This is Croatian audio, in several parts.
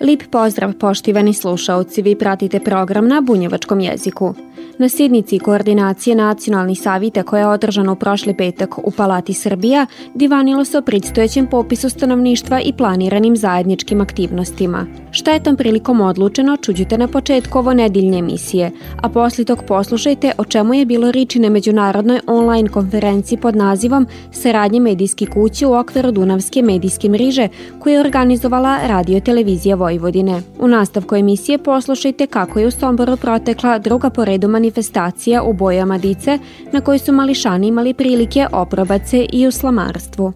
Lijep pozdrav poštivani slušaoci, vi pratite program na bunjevačkom jeziku. Na sjednici koordinacije nacionalnih savjeta koja je održana u prošli petak u Palati Srbija, divanilo se o predstojećem popisu stanovništva i planiranim zajedničkim aktivnostima. Šta je tom prilikom odlučeno, čuđite na početku ovo nediljne emisije, a poslije tog poslušajte o čemu je bilo riči na međunarodnoj online konferenciji pod nazivom Saradnje medijskih kuća u okviru Dunavske medijske mriže koju je organizovala Radio Televizija Vojvodine. U nastavku emisije poslušajte kako je u Somboru protekla druga po redu manifestacija u bojama dice na kojoj su mališani imali prilike oprobat se i u slamarstvu.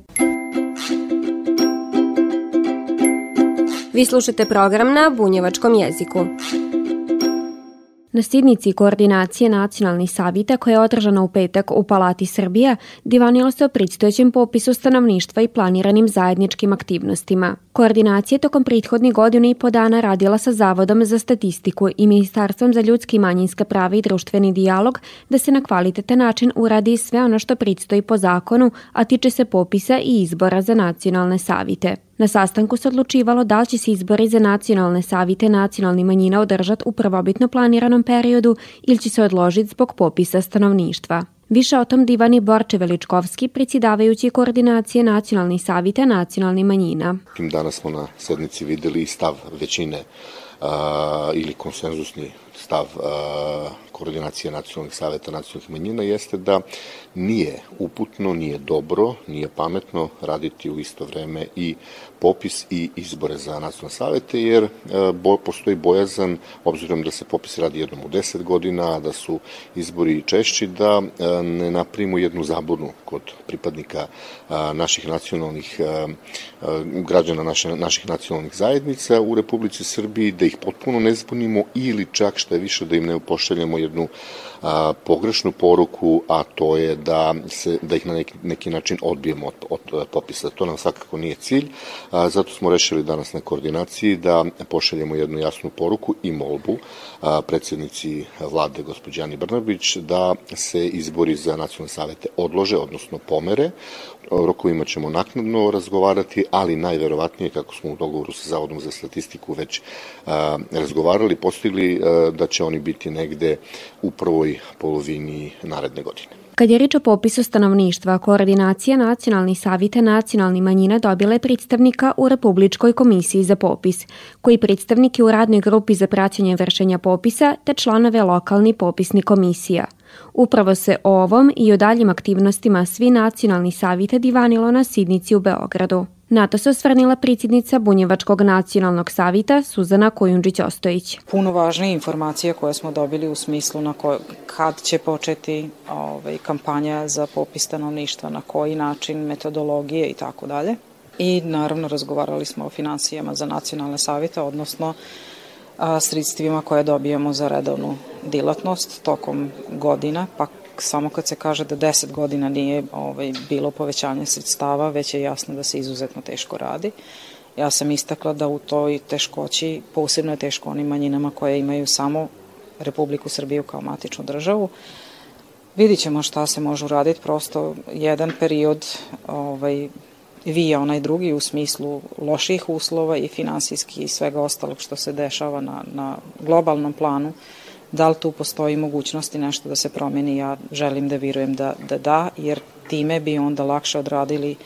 Vi slušate program na bunjevačkom jeziku. Na sjednici koordinacije nacionalnih savjeta koja je održana u petak u Palati Srbija, divanilo se o predstojećem popisu stanovništva i planiranim zajedničkim aktivnostima. Koordinacija je tokom prethodnih godina i po dana radila sa Zavodom za statistiku i Ministarstvom za ljudske i manjinske prave i društveni dijalog da se na kvalitetan način uradi sve ono što predstoji po zakonu, a tiče se popisa i izbora za nacionalne savjete. Na sastanku se odlučivalo da li će se izbori za nacionalne savjete nacionalnih manjina održati u prvobitno planiranom periodu ili će se odložiti zbog popisa stanovništva. Više o tom divani Borče Veličkovski, predsjedavajući koordinacije nacionalnih savjeta nacionalnih manjina. Danas smo na sjednici vidjeli stav većine ili konsensusni stav koordinacije nacionalnih savjeta nacionalnih manjina jeste da nije uputno, nije dobro, nije pametno raditi u isto vrijeme i popis i izbore za nacionalne savjete, jer postoji bojazan, obzirom da se popis radi jednom u 10 godina, da su izbori češći, da ne napravimo jednu zaburnu kod pripadnika naših nacionalnih građana, naših nacionalnih zajednica u Republici Srbiji, da ih potpuno ne zbunimo ili čak što je više da im ne pošaljemo jednu pogrešnu poruku, a to je da ih na neki način odbijemo od popisa. To nam svakako nije cilj, zato smo rešili danas na koordinaciji da pošaljemo jednu jasnu poruku i molbu predsjednici vlade gospođi Ani Brnabić da se izbori za nacionalne savjete odlože, odnosno pomere. O rokovima ćemo naknadno razgovarati, ali najverovatnije, kako smo u dogovoru sa Zavodom za statistiku već razgovarali, postigli da će oni biti negde u prvoj polovini naredne godine. Kad je riječ o popisu stanovništva, koordinacija nacionalnih savjeta nacionalnih manjina dobila je predstavnika u Republičkoj komisiji za popis, koji predstavnik je u radnoj grupi za praćenje vršenja popisa te članove lokalnih popisnih komisija. Upravo se o ovom i o daljim aktivnostima svi nacionalni savjeta divanilo na sjednici u Beogradu. Na to se osvrnila predsjednica Bunjevačkog nacionalnog savjeta Suzana Kujundžić-Ostojić. Puno važnije informacije koje smo dobili u smislu na kad će početi kampanja za popis stanovništva, na koji način, metodologije i tako dalje. I naravno razgovarali smo o financijama za nacionalne savjete, odnosno sredstvima koje dobijemo za redovnu djelatnost tokom godina, pa samo kad se kaže da 10 godina nije bilo povećanje sredstava, već je jasno da se izuzetno teško radi. Ja sam istakla da u toj teškoći, posebno je teško onim manjinama koje imaju samo Republiku Srbiju kao matičnu državu. Vidit ćemo šta se može uraditi, prosto jedan period vija onaj drugi u smislu loših uslova i finansijski i svega ostalog što se dešava na globalnom planu. Da li tu postoji mogućnosti nešto da se promijeni? Ja želim da vjerujem da, jer time bi onda lakše odradili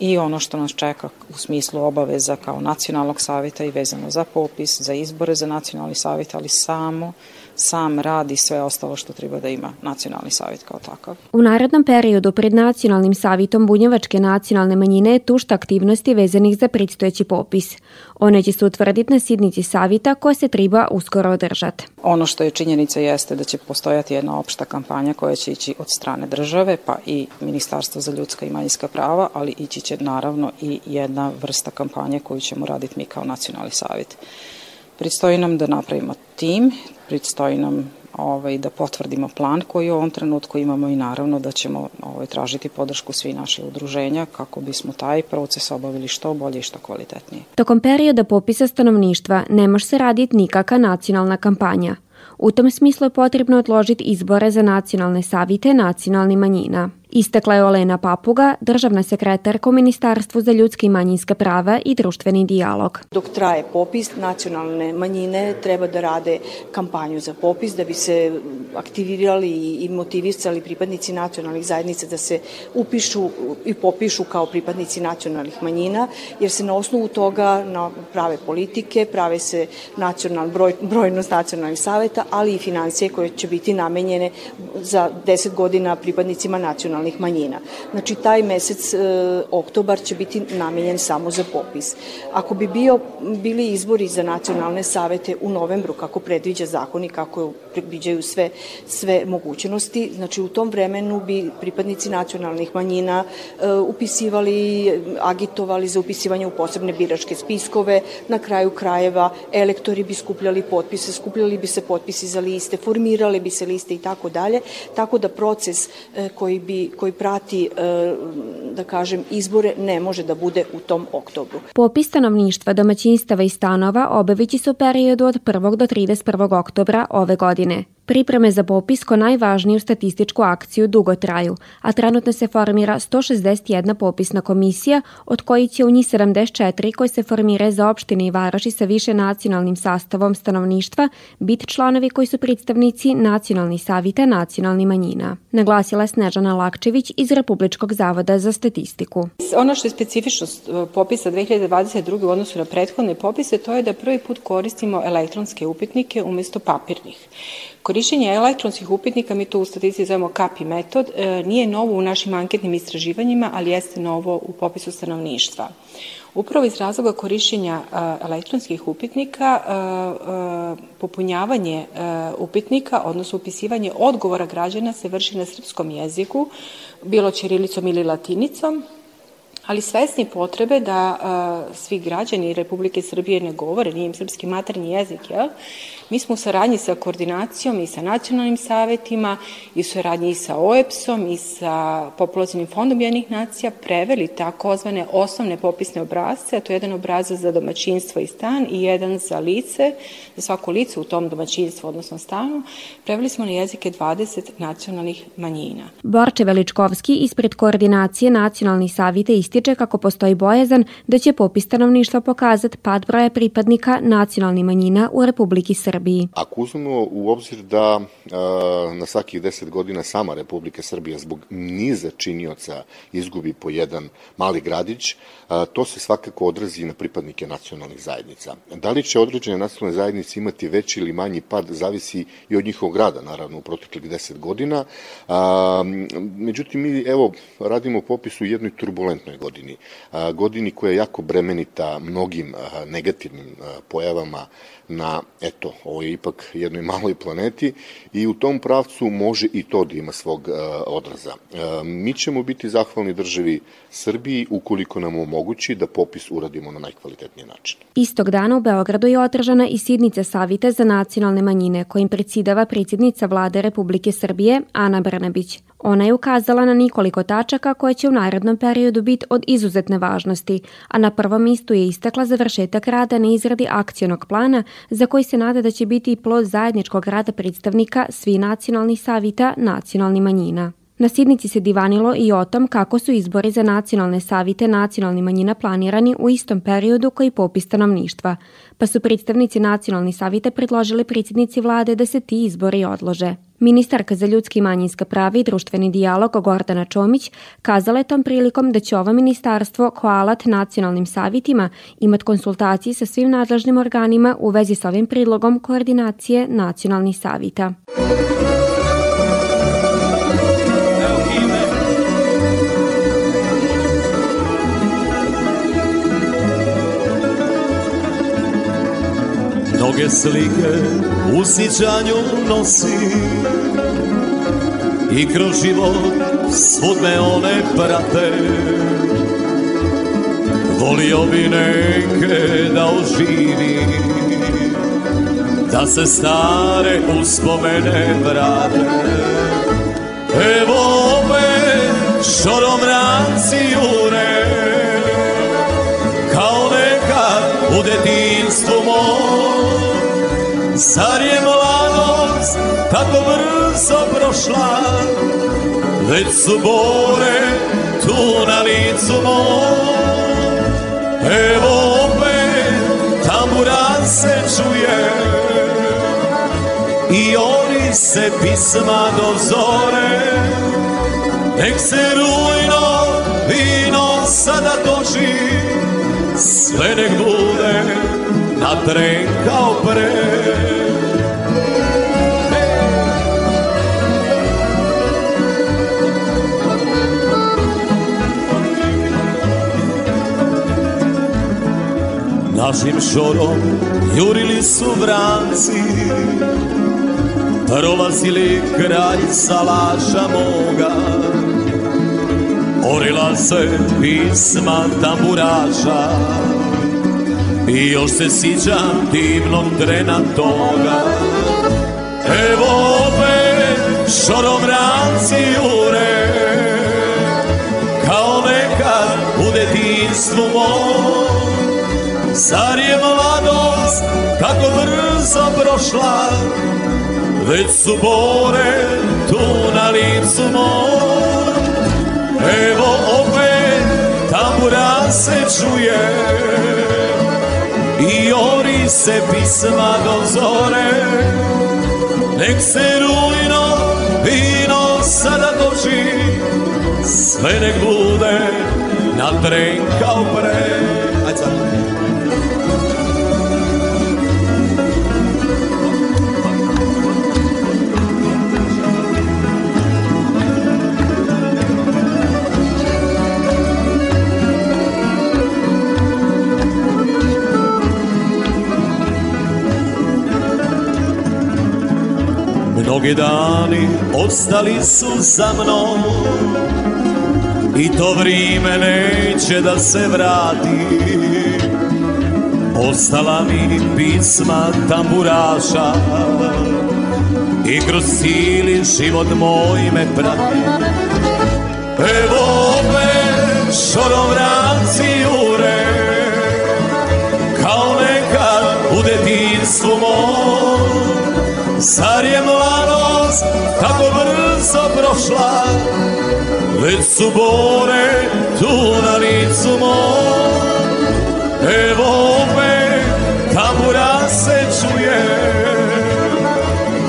i ono što nas čeka u smislu obaveza kao nacionalnog savjeta i vezano za popis, za izbore za nacionalni savjet, ali sam radi sve ostalo što treba da ima nacionalni savjet kao takav. U narednom periodu pred Nacionalnim savjetom Bunjevačke nacionalne manjine je tušta aktivnosti vezanih za predstojeći popis. One će se utvrditi na sjednici savjeta koja se treba uskoro održati. Ono što je činjenica jeste da će postojati jedna opšta kampanja koja će ići od strane države pa i Ministarstva za ljudska i manjinska prava, ali ići će naravno i jedna vrsta kampanje koju ćemo raditi mi kao nacionalni savjet. Pristoji nam da napravimo tim, pristoji nam da potvrdimo plan koji u ovom trenutku imamo i naravno da ćemo tražiti podršku svih naših udruženja kako bismo taj proces obavili što bolje i što kvalitetnije. Tokom perioda popisa stanovništva ne može se raditi nikakva nacionalna kampanja. U tom smislu je potrebno odložiti izbore za nacionalne savjete nacionalnih manjina. Istakla je Olena Papuga, državna sekretarka u Ministarstvu za ljudske i manjinske prave i društveni dijalog. Dok traje popis, nacionalne manjine treba da rade kampanju za popis da bi se aktivirali i motivisali pripadnici nacionalnih zajednica da se upišu i popišu kao pripadnici nacionalnih manjina, jer se na osnovu toga prave politike, prave se brojnost nacionalnih saveta, ali i financije koje će biti namenjene za 10 godina pripadnicima nacionalnih manjina. Znači, taj mesec oktobar će biti namenjen samo za popis. Ako bi bili izbori za nacionalne savete u novembru, kako predviđa zakon i kako predviđaju sve mogućnosti, znači u tom vremenu bi pripadnici nacionalnih manjina upisivali, agitovali za upisivanje u posebne biračke spiskove, na kraju krajeva elektori bi skupljali potpise, skupljali bi se potpisi za liste, formirale bi se liste i tako dalje, tako da proces koji prati, da kažem, izbore ne može da bude u tom oktobru. Popis stanovništva, domaćinstava i stanova obavići se u periodu od 1. do 31. oktobra ove godine. Pripreme za popis ko najvažniju statističku akciju dugo traju, a trenutno se formira 161 popisna komisija, od kojih će u njih 74 koji se formire za opštine i varoši sa više nacionalnim sastavom stanovništva biti članovi koji su predstavnici nacionalnih savjeta nacionalnih manjina. Naglasila Snežana Lakčević iz Republičkog zavoda za statistiku. Ono što je specifičnost popisa 2022. u odnosu na prethodne popise, to je da prvi put koristimo elektronske upitnike umjesto papirnih. Korišćenje elektronskih upitnika, mi to u statistici zovemo CAPI metod, nije novo u našim anketnim istraživanjima, ali jeste novo u popisu stanovništva. Upravo iz razloga korišćenja elektronskih upitnika, popunjavanje upitnika, odnosno upisivanje odgovora građana se vrši na srpskom jeziku, bilo ćirilicom ili latinicom, ali svesni potrebe da svi građani Republike Srbije ne govore, nije im srpski maternji jezik, jel? Mi smo u saradnji sa koordinacijom i sa nacionalnim savetima i u saradnji i sa OEPS-om i sa Populacionim fondom Ujedinjenih nacija preveli takozvane osnovne popisne obrazce, a to je jedan obrazac za domaćinstvo i stan i jedan za lice, za svako lice u tom domaćinstvu, odnosno stanu, preveli smo na jezike 20 nacionalnih manjina. Borče Veličkovski ispred koordinacije nacionalnih savjeta ističe kako postoji bojazan da će popis stanovništva pokazati pad broja pripadnika nacionalnih manjina u Republiki Srbije. Ako uzmemo u obzir da na svakih 10 godina sama Republika Srbija zbog niza činioca izgubi po jedan mali gradić, to se svakako odrazi na pripadnike nacionalnih zajednica. Da li će određene nacionalne zajednice imati veći ili manji pad, zavisi i od njihovog rada, naravno, u proteklih 10 godina. Međutim, mi radimo popis u jednoj turbulentnoj godini. Godini koja je jako bremenita mnogim negativnim pojavama na, ovo je ipak jednoj maloj planeti i u tom pravcu može i to da ima svog odraza. Mi ćemo biti zahvalni državi Srbiji ukoliko nam omogući da popis uradimo na najkvalitetniji način. Istog dana u Beogradu je održana i sjednica Savjeta za nacionalne manjine kojim predsedava predsjednica Vlade Republike Srbije Ana Brnabić. Ona je ukazala na nekoliko tačaka koje će u narednom periodu biti od izuzetne važnosti, a na prvom mjestu je istakla završetak rada na izradi akcionog plana za koji se nada da će biti i plod zajedničkog rada predstavnika svih nacionalnih savjeta nacionalnih manjina. Na sjednici se divanilo i o tom kako su izbori za nacionalne savjete nacionalnih manjina planirani u istom periodu koji popis stanovništva, pa su predstavnici nacionalnih savjeta predložili predsjednici vlade da se ti izbori odlože. Ministarka za ljudske i manjinska prava i društveni dijalog Gordana Čomić kazala je tom prilikom da će ovo ministarstvo kao alat nacionalnim savjetima imati konsultacije sa svim nadležnim organima u vezi sa ovim predlogom koordinacije nacionalnih savjeta. Mnoge slike u sjećanju nosi i kroz život svud me one prate. Volio bi neke da oživim da se stare uspomene vrate. Evo opet šoromranci jure, kao nekad u detinjstvu moj. Zar je mladost tako brzo prošla, već su bore tu na licu moj. Evo opet tamburan se čuje i oni se pisma do zore. Nek se rujno vino sada toči, sve nek bude na tren kao pre. Našim šorom jurili su vranci, prolazili kraj salaša moga. Orila se pisma tamburaša i još se sjećam divnog trena toga. Evo opet šoromranci jure, kao nekad u detinjstvu moj. Zar je mladost kako brzo prošla, već su bore tu na licu moj. Evo opet tambura se čuje i ori se pisma do zore. Nek se rujno vino sada toči, sve nek bude na tren kao pre. Ajde sad. Mnogi dani ostali su za mnom i to vrijeme neće da se vrati. Ostala mi pisma tamburaša i kroz cijeli život moj me prati. Evo opet šoromranci jure, kao nekad u detinjstvu moj. Zar je mladost tako brzo prošla, već su bore tu na licu moj. Evo opet tambura se čuje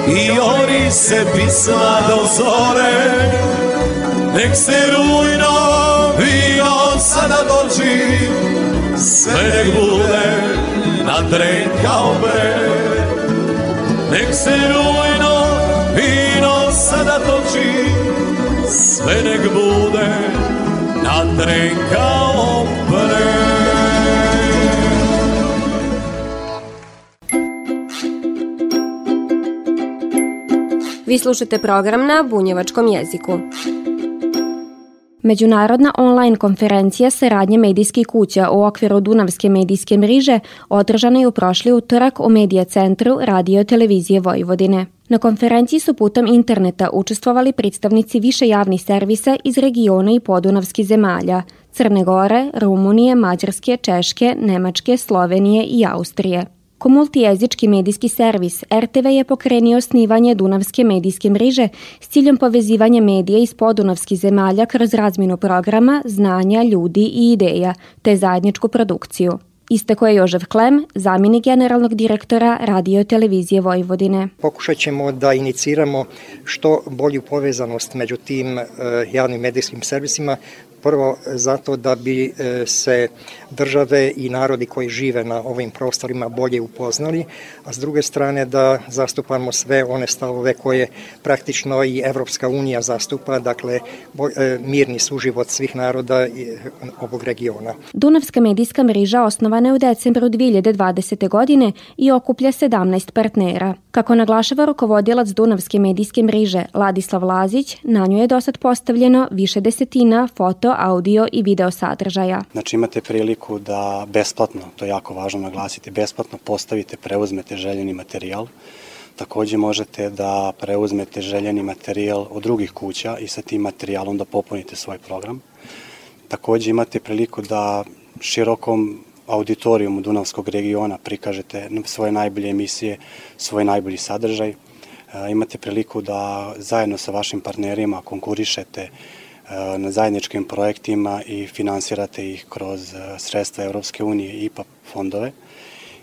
i ori se pisma do zore. Nek se rujno vino sada dođi, sve nek bude na tren kao pre. Nek se rujno vino sada toči, sve nek bude na tren kao pre. Vi slušate program na bunjevačkom jeziku. Međunarodna online konferencija saradnje medijskih kuća u okviru Dunavske medijske mriže održana je u prošli utorak u Medija centru Radio Televizije Vojvodine. Na konferenciji su putem interneta učestvovali predstavnici više javnih servisa iz regiona i podunavskih zemalja, Crne Gore, Rumunije, Mađarske, Češke, Nemačke, Slovenije i Austrije. Ko multijezički medijski servis, RTV je pokrenio osnivanje Dunavske medijske mriže s ciljem povezivanja medija iz podunavskih zemalja kroz razmjenu programa, znanja, ljudi i ideja, te zajedničku produkciju. Istakao je Jožef Klem, zamjenik generalnog direktora Radio Televizije Vojvodine. Pokušat ćemo da iniciramo što bolju povezanost među tim javnim medijskim servisima, prvo zato da bi se države i narodi koji žive na ovim prostorima bolje upoznali, a s druge strane da zastupamo sve one stavove koje praktično i Evropska unija zastupa, dakle mirni suživot svih naroda ovog regiona. Dunavska medijska mriža osnovana je u decembru 2020. godine i okuplja 17 partnera. Kako naglašava rukovodilac Dunavske medijske mriže Ladislav Lazić, na nju je dosad postavljeno više desetina foto, audio i video sadržaja. Znači imate priliku da besplatno, to je jako važno naglasiti, besplatno postavite, preuzmete željeni materijal. Takođe možete da preuzmete željeni materijal od drugih kuća i sa tim materijalom da popunite svoj program. Takođe imate priliku da širokom auditorijumu Dunavskog regiona prikažete svoje najbolje emisije, svoj najbolji sadržaj. Imate priliku da zajedno sa vašim partnerima konkurišete na zajedničkim projektima i finansirate ih kroz sredstva Evropske unije i IPA fondove.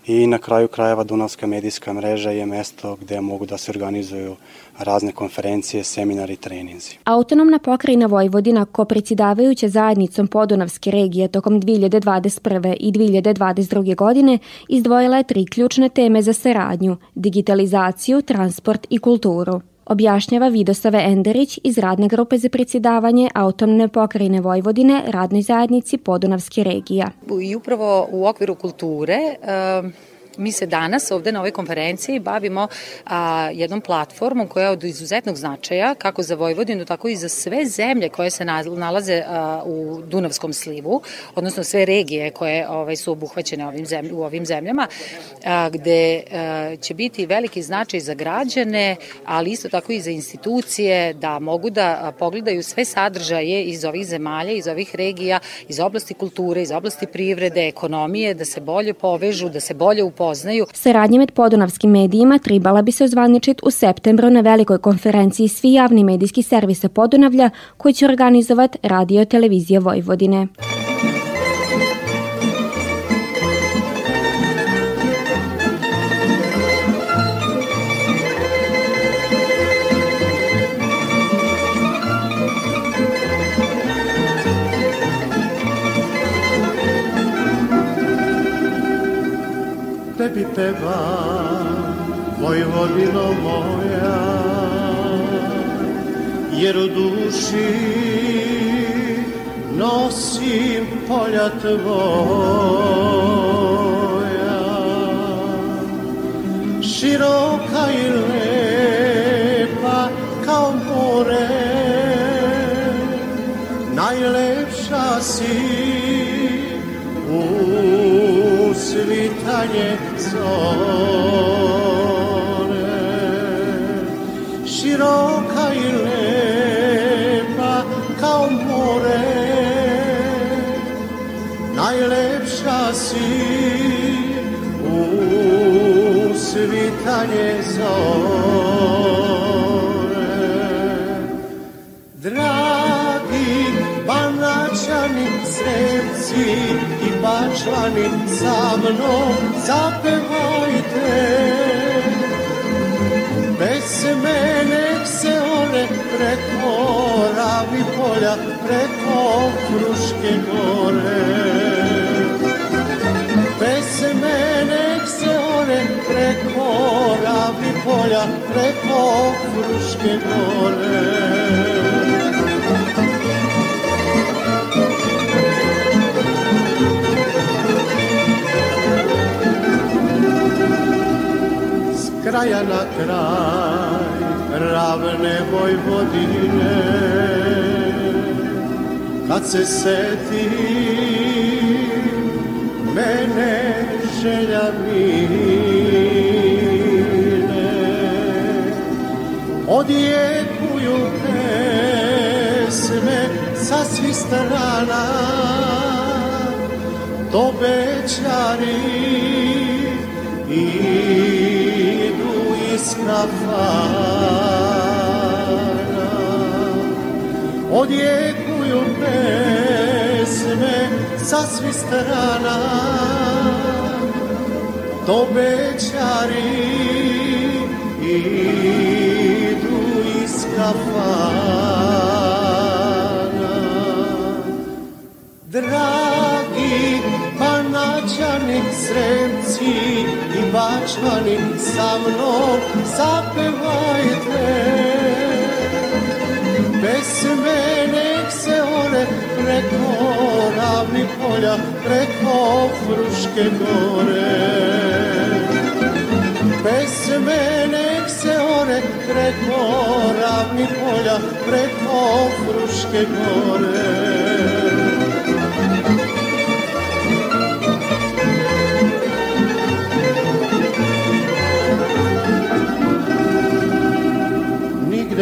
I na kraju krajeva Dunavska medijska mreža je mesto gde mogu da se organizuju razne konferencije, seminari i treninzi. Autonomna pokrajina Vojvodina, ko predsjedavajuća zajednicom Podunavske regije tokom 2021. i 2022. godine, izdvojila je 3 ključne teme za saradnju – digitalizaciju, transport i kulturu. Objašnjava Vidosave Enderić iz radne grupe za predsjedavanje Autonomne pokrajine Vojvodine radnoj zajednici Podunavske regija. I upravo u okviru kulture mi se danas ovde na ovoj konferenciji bavimo jednom platformom koja je od izuzetnog značaja kako za Vojvodinu, tako i za sve zemlje koje se nalaze u Dunavskom slivu, odnosno sve regije koje su obuhvaćene u ovim zemljama, gde će biti veliki značaj za građane, ali isto tako i za institucije da mogu da pogledaju sve sadržaje iz ovih zemalja, iz ovih regija, iz oblasti kulture, iz oblasti privrede, ekonomije, da se bolje povežu, da se bolje upoznaju. Saradnje med podunavskim medijima tribala bi se ozvaničiti u septembru na velikoj konferenciji svi javni medijski servisa Podunavlja koji će organizovati Radio Televizije Vojvodine. Tebi pevam, Vojvodino moja, jer u duši nosim polja tvoja. Široka i lepa kao more, najlepša si u svitanje zore. Široka i lepa kao more, najlepša si u svitanje zore. Dragi Banačani, Sremci i Bačani, sa mnom zapevajte, bez mene se one preko Ravi polja, preko Fruške gore. Bez mene se one preko Ravi polja, preko Fruške gore. Kraja na kraj ravne Vojvodine, kad se setim mene želja mine, odjekuju pesme sa svih strana, to bečari i skafana, odjekuju pesme sa svih strana, to bečari idu iz skafana. Dragi Banačani, Sremci i Bačani, sa mnom zapevajte, bez mene se one preko Ravnih polja, preko Fruške gore. Bez mene se one preko Ravnih polja, preko Fruške gore.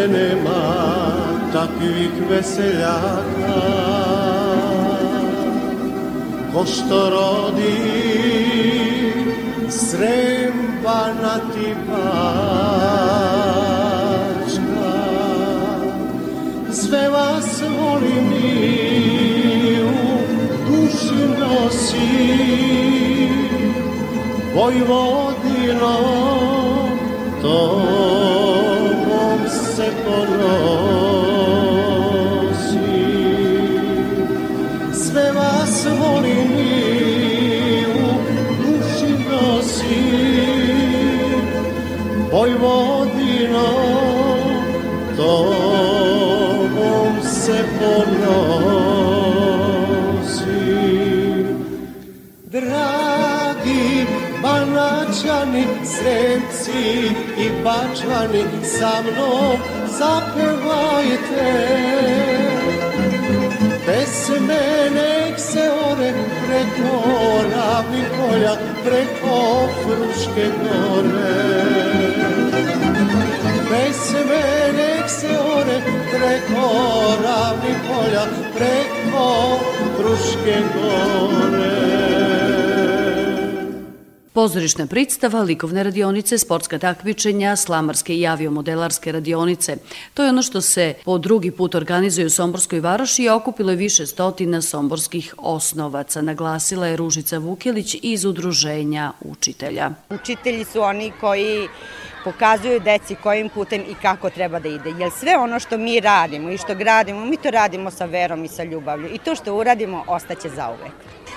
nigde nema takvih veseljaka, ko što rodi Srem, Banat i Bačka. Sve vas volim i u duši nosim, Vojvodino, tobom se ponosim. Sve vas volim i u duši nosim, Vojvodino, tobom se ponosim. Dragi Banaćani, Sremci i Bačvani, sa mnom zapevajte pesme, nek se ore preko ravnih polja, preko Fruške gore. Pesme, nek se ore preko ravnih polja, preko Fruške gore. Pozorišna predstava, likovne radionice, sportska takmičenja, slamarske i aviomodelarske radionice. To je ono što se po drugi put organizuje u Somborskoj varoši i okupilo je više stotina somborskih osnovaca, naglasila je Ružica Vukelić iz Udruženja učitelja. Učitelji su oni koji pokazuju deci kojim putem i kako treba da ide. Jer sve ono što mi radimo i što gradimo, mi to radimo sa verom i sa ljubavlju. I to što uradimo ostaće zauvek.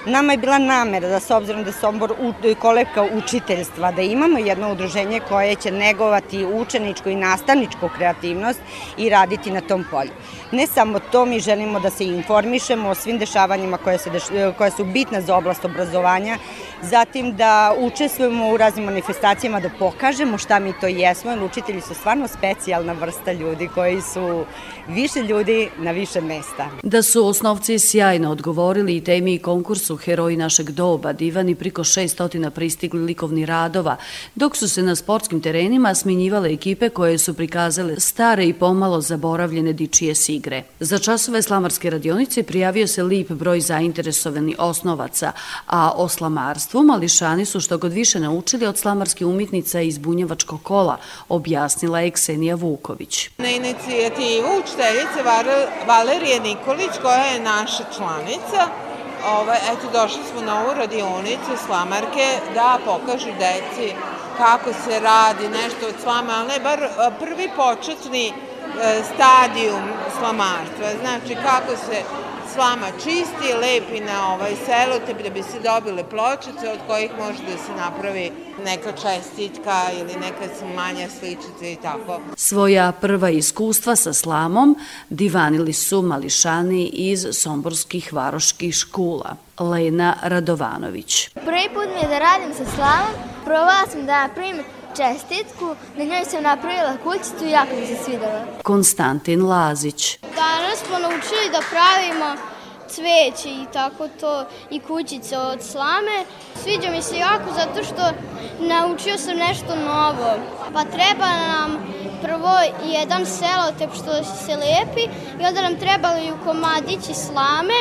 Nama je bila namera da, s obzirom da je Sombor kolevka učiteljstva, da imamo jedno udruženje koje će negovati učeničku i nastavničku kreativnost i raditi na tom polju. Ne samo to, mi želimo da se informišemo o svim dešavanjima koja su bitna za oblast obrazovanja, zatim da učestvujemo u raznim manifestacijama, da pokažemo šta mi to jesmo, jer učitelji su stvarno specijalna vrsta ljudi koji su više ljudi na više mesta. Da su osnovci sjajno odgovorili i temi i konkursu Heroji našeg doba, divani priko 600 pristigli likovni radova, dok su se na sportskim terenima smenjivale ekipe koje su prikazale stare i pomalo zaboravljene dičije sigre. Za časove slamarske radionice prijavio se lep broj zainteresovani osnovaca, a o slamarstvu mališani su što god više naučili od slamarske umjetnica iz bunjevačkog kola, objasnila je Ksenija Vuković. Na inicijativu učiteljice Valerije Nikolić, koja je naša članica, eto, došli smo na ovu radionicu slamarke da pokažu deci kako se radi nešto od slama, ali ne bar prvi početni stadijum slamarstva. Znači kako se slama čisti, lepi na selotep da bi se dobile pločice od kojih može da se napravi neka čestitka ili neka manja sličica i tako. Svoja prva iskustva sa slamom divanili su mališani iz somborskih varoških škola. Lena Radovanović. Prvi put mi je da radim sa slamom, probala sam da napravim čestitku, na njoj sam napravila kućicu i jako mi se svidela. Konstantin Lazić. Danas smo naučili da pravimo cveće i tako to i kućice od slame. Sviđa mi se jako zato što naučio sam nešto novo. Pa treba nam prvo jedan selotep što se lepi i onda nam trebaju komadići slame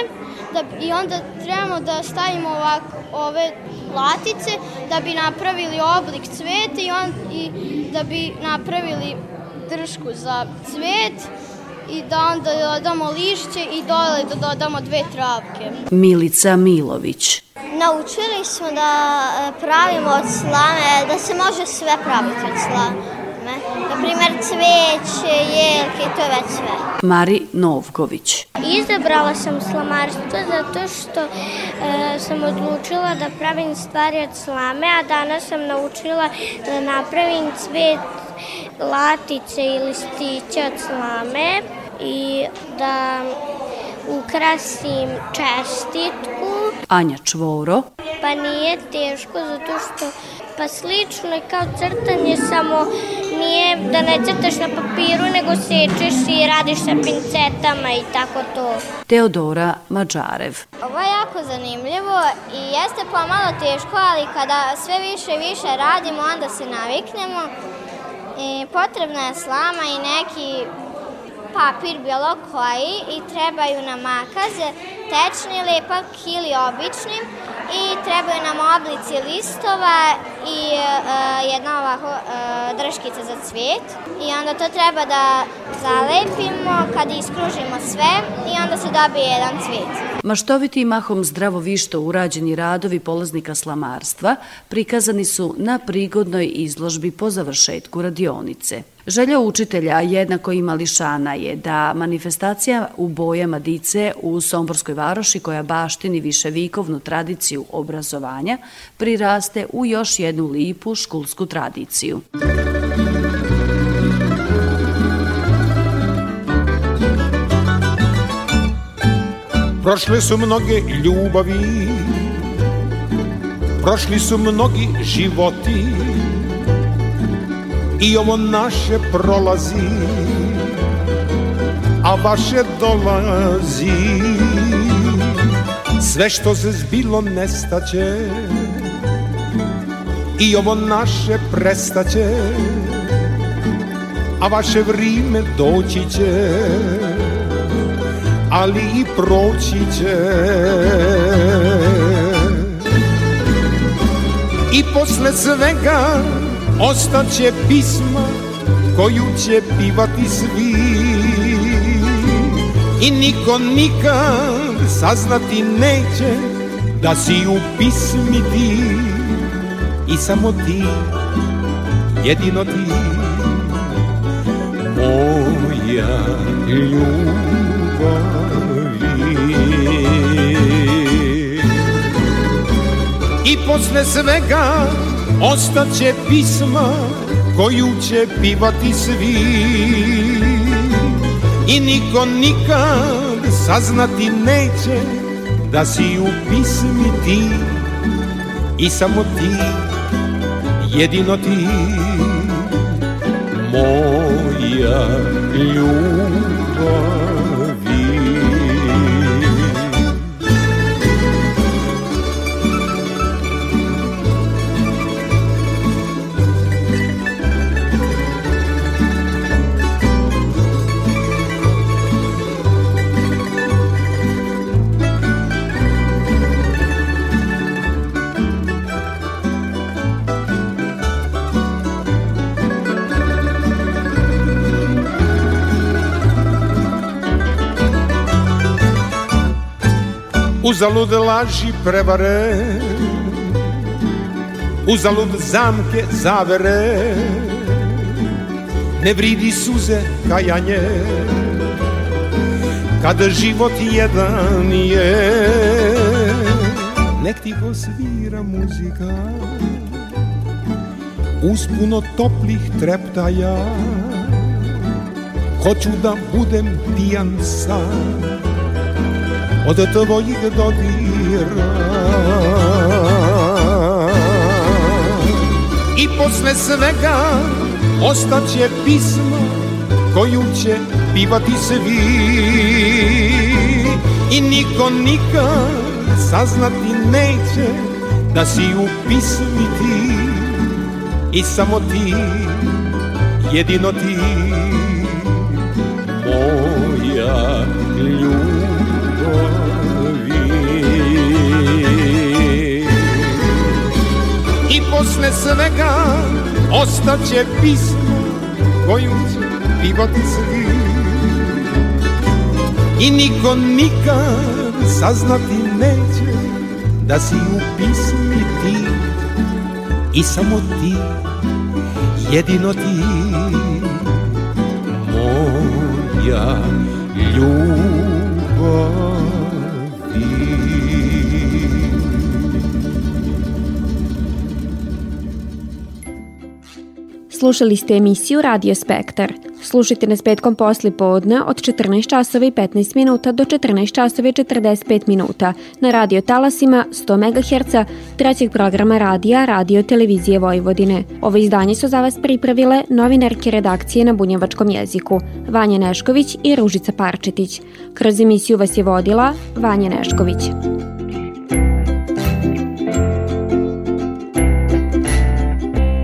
i onda trebamo da stavimo ovako ove latice da bi napravili oblik cveta i da bi napravili dršku za cvet i da onda dodamo lišće i dole da dodamo 2 travke. Milica Milović. Naučili smo da pravimo od slame, da se može sve praviti od slame. Na primjer cveće, jelke, to je već sve. Mari Novković. Izabrala sam slamarstvo zato što sam odlučila da pravim stvari od slame, a danas sam naučila da napravim cvet, latice i listiće od slame i da ukrasim čestitku. Anja Čvoro. Pa nije teško zato što pa slično je kao crtanje, samo nije da ne crtaš na papiru, nego sečeš i radiš sa pincetama i tako to. Teodora Mađarev. Ovo je jako zanimljivo i jeste pomalo teško, ali kada sve više radimo, onda se naviknemo I potrebna je slama i neki papir bilo koji i trebaju nam makaze, tečni lepak ili obični i trebaju nam oblici listova i jedna ovako drškica za cvijet i onda to treba da zalepimo kad iskružimo sve i onda se dobije jedan cvijet. Maštoviti i mahom zdravo višto urađeni radovi polaznika slamarstva prikazani su na prigodnoj izložbi po završetku radionice. Želja učitelja, jednako i mališana, je da manifestacija u bojama dice u Somborskoj varoši, koja baštini viševikovnu tradiciju obrazovanja, priraste u još jednu lipu školsku tradiciju. Prošle su mnoge ljubavi, prošli su mnogi životi, i ovo naše prolazi, a vaše dolazi. Sve što se zbilo nestaće, i ovo naše prestaće, a vaše vrijeme doći će, ali i proći će. I posle svega ostaće pisma koju će pivati svi i niko nikad saznati neće da si u pismi ti i samo ti, jedino ti, moja ljubavi. I posle svega ostaće pisma koju će pivati svi i niko nikad saznati neće da si u pismi ti i samo ti, jedino ti, moja ljubavi. Uzalud laži prevare, uzalud zamke zavere, ne vridi suze kajanje, kada život jedan je. Nek tiho svira muzika, uz puno toplih treptaja, hoću da budem pijan sam od tvojih dodira. I posle svega ostaće pismo koju će pivati svi i niko nikad saznati neće da si u pismi ti i samo ti, jedino ti, moja ljubav. I posle svega ostaće pismo koju će pivati svi i niko nikad saznati neće da si u pismi ti i samo ti, jedino ti, moja ljubavi. Slušali ste emisiju Radio Spektar. Slušajte nas petkom poslijepodne od 14:15 do 14:45 na radio talasima 100 MHz trećeg programa radija Radio Televizije Vojvodine. Ovo izdanje su za vas pripravile novinarke redakcije na bunjevačkom jeziku Vanja Nešković i Ružica Parčetić. Kroz emisiju vas je vodila Vanja Nešković.